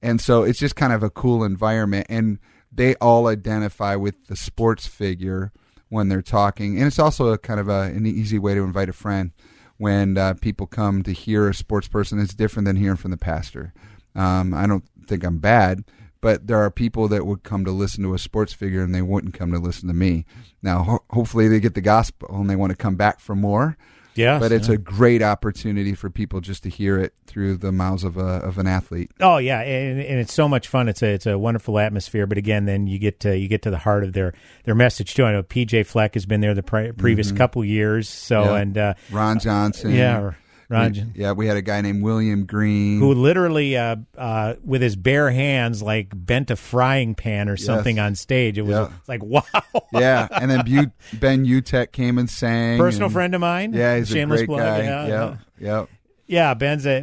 And so it's just kind of a cool environment. And they all identify with the sports figure when they're talking. And it's also a kind of an easy way to invite a friend. When people come to hear a sports person, it's different than hearing from the pastor. I don't think I'm bad, but there are people that would come to listen to a sports figure and they wouldn't come to listen to me. Now, hopefully they get the gospel and they want to come back for more. Yes, but it's a great opportunity for people just to hear it through the mouths of an athlete. Oh yeah, and it's so much fun. It's a wonderful atmosphere. But again, then you get to the heart of their message too. I know PJ Fleck has been there the previous couple years. So yeah. And Ron Johnson. We had a guy named William Green. Who literally, with his bare hands, like bent a frying pan or something on stage. It was like, wow. Yeah, and then Ben Utek came and sang. Personal friend of mine. Yeah, he's a great guy. Yeah, Ben's a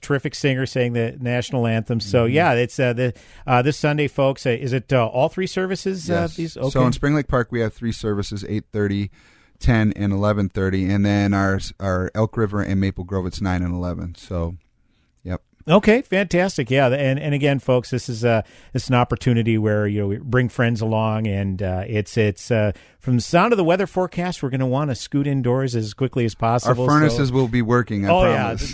terrific singer, sang the national anthem. So it's this Sunday, folks. Is it all three services? Yes. These? Okay. So in Spring Lake Park, we have three services: 8:30. 10 and 11:30, and then our Elk River and Maple Grove, it's 9 and 11. So, yep. Okay, fantastic. Yeah, and again, folks, this is an opportunity where we bring friends along, and it's from the sound of the weather forecast, we're going to want to scoot indoors as quickly as possible. Our furnaces will be working. I promise.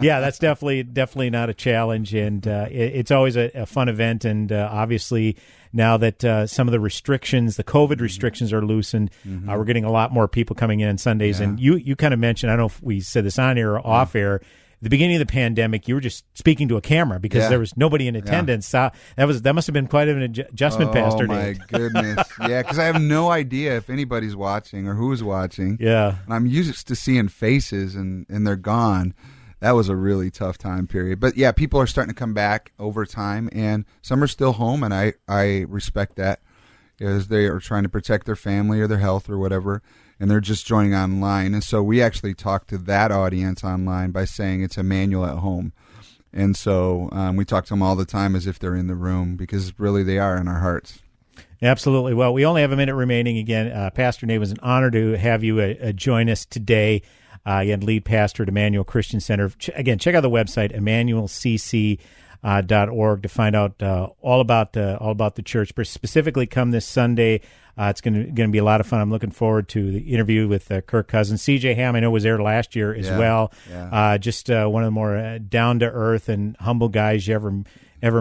Yeah, that's definitely not a challenge, and it's always a fun event, and obviously. Now that some of the restrictions, the COVID restrictions are loosened, we're getting a lot more people coming in on Sundays. Yeah. And you kind of mentioned, I don't know if we said this on air or off air, at the beginning of the pandemic, you were just speaking to a camera because there was nobody in attendance. So that must have been quite an adjustment, Pastor Nate. Oh, my goodness. Yeah, because I have no idea if anybody's watching or who's watching. Yeah. And I'm used to seeing faces, and they're gone. That was a really tough time period. But, yeah, people are starting to come back over time, and some are still home, and I respect that because they are trying to protect their family or their health or whatever, and they're just joining online. And so we actually talked to that audience online by saying it's Emmanuel at home. And so we talk to them all the time as if they're in the room because really they are in our hearts. Absolutely. Well, we only have a minute remaining. Again, Pastor Nate, it was an honor to have you join us today. Again, lead pastor at Emmanuel Christian Center. Again, check out the website, emmanuelcc.org, to find out all about the church. Specifically, come this Sunday. It's going to be a lot of fun. I'm looking forward to the interview with Kirk Cousins. CJ Ham, I know, was there last year as well. Yeah. Just one of the more down-to-earth and humble guys you ever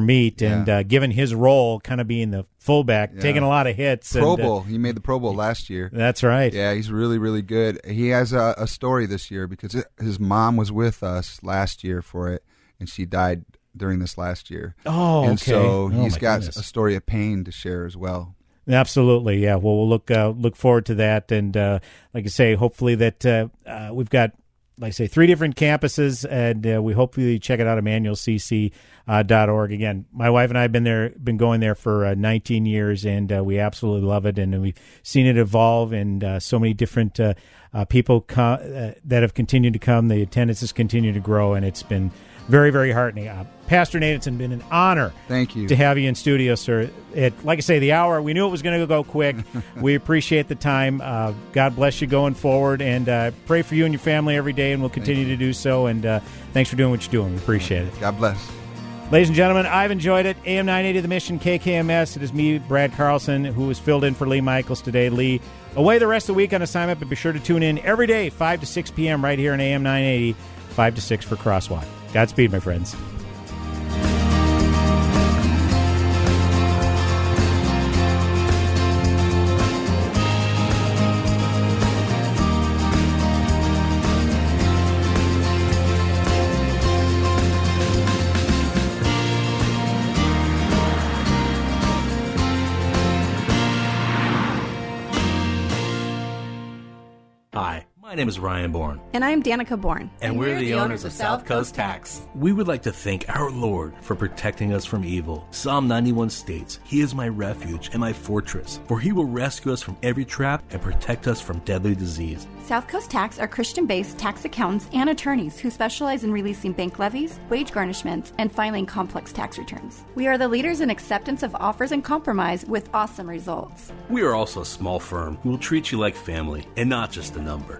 meet, and given his role, kind of being the fullback, taking a lot of hits. Pro Bowl. He made the Pro Bowl last year. That's right. Yeah, he's really, really good. He has a story this year because his mom was with us last year for it, and she died during this last year. Oh, okay. And so he's got a story of pain to share as well. Absolutely, yeah. Well, we'll look forward to that, and like I say, hopefully that we've got, like I say, three different campuses, and we hope you check it out, emmanuelcc.org. Again, my wife and I have been going there for 19 years, and we absolutely love it, and we've seen it evolve, and so many different people that have continued to come. The attendances continue to grow, and it's been very, very heartening. Pastor Nate, it's been an honor. Thank you. To have you in studio, sir. Like I say, the hour, we knew it was going to go quick. We appreciate the time. God bless you going forward, and pray for you and your family every day, and we'll continue to do so. And thanks for doing what you're doing. We appreciate it. God bless. Ladies and gentlemen, I've enjoyed it. AM 980 The Mission, KKMS. It is me, Brad Carlson, who was filled in for Lee Michaels today. Lee, away the rest of the week on assignment, but be sure to tune in every day, 5 to 6 p.m. right here on AM 980, 5 to 6 for Crosswalk. Godspeed, my friends. My name is Ryan Bourne. And I'm Danica Bourne. And we're the owners of South Coast Tax. We would like to thank our Lord for protecting us from evil. Psalm 91 states, He is my refuge and my fortress, for He will rescue us from every trap and protect us from deadly disease. South Coast Tax are Christian-based tax accountants and attorneys who specialize in releasing bank levies, wage garnishments, and filing complex tax returns. We are the leaders in acceptance of offers and compromise with awesome results. We are also a small firm who will treat you like family and not just a number.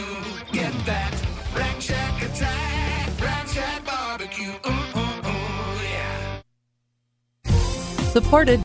Get that Rack Shack attack, Rack Shack barbecue. Supported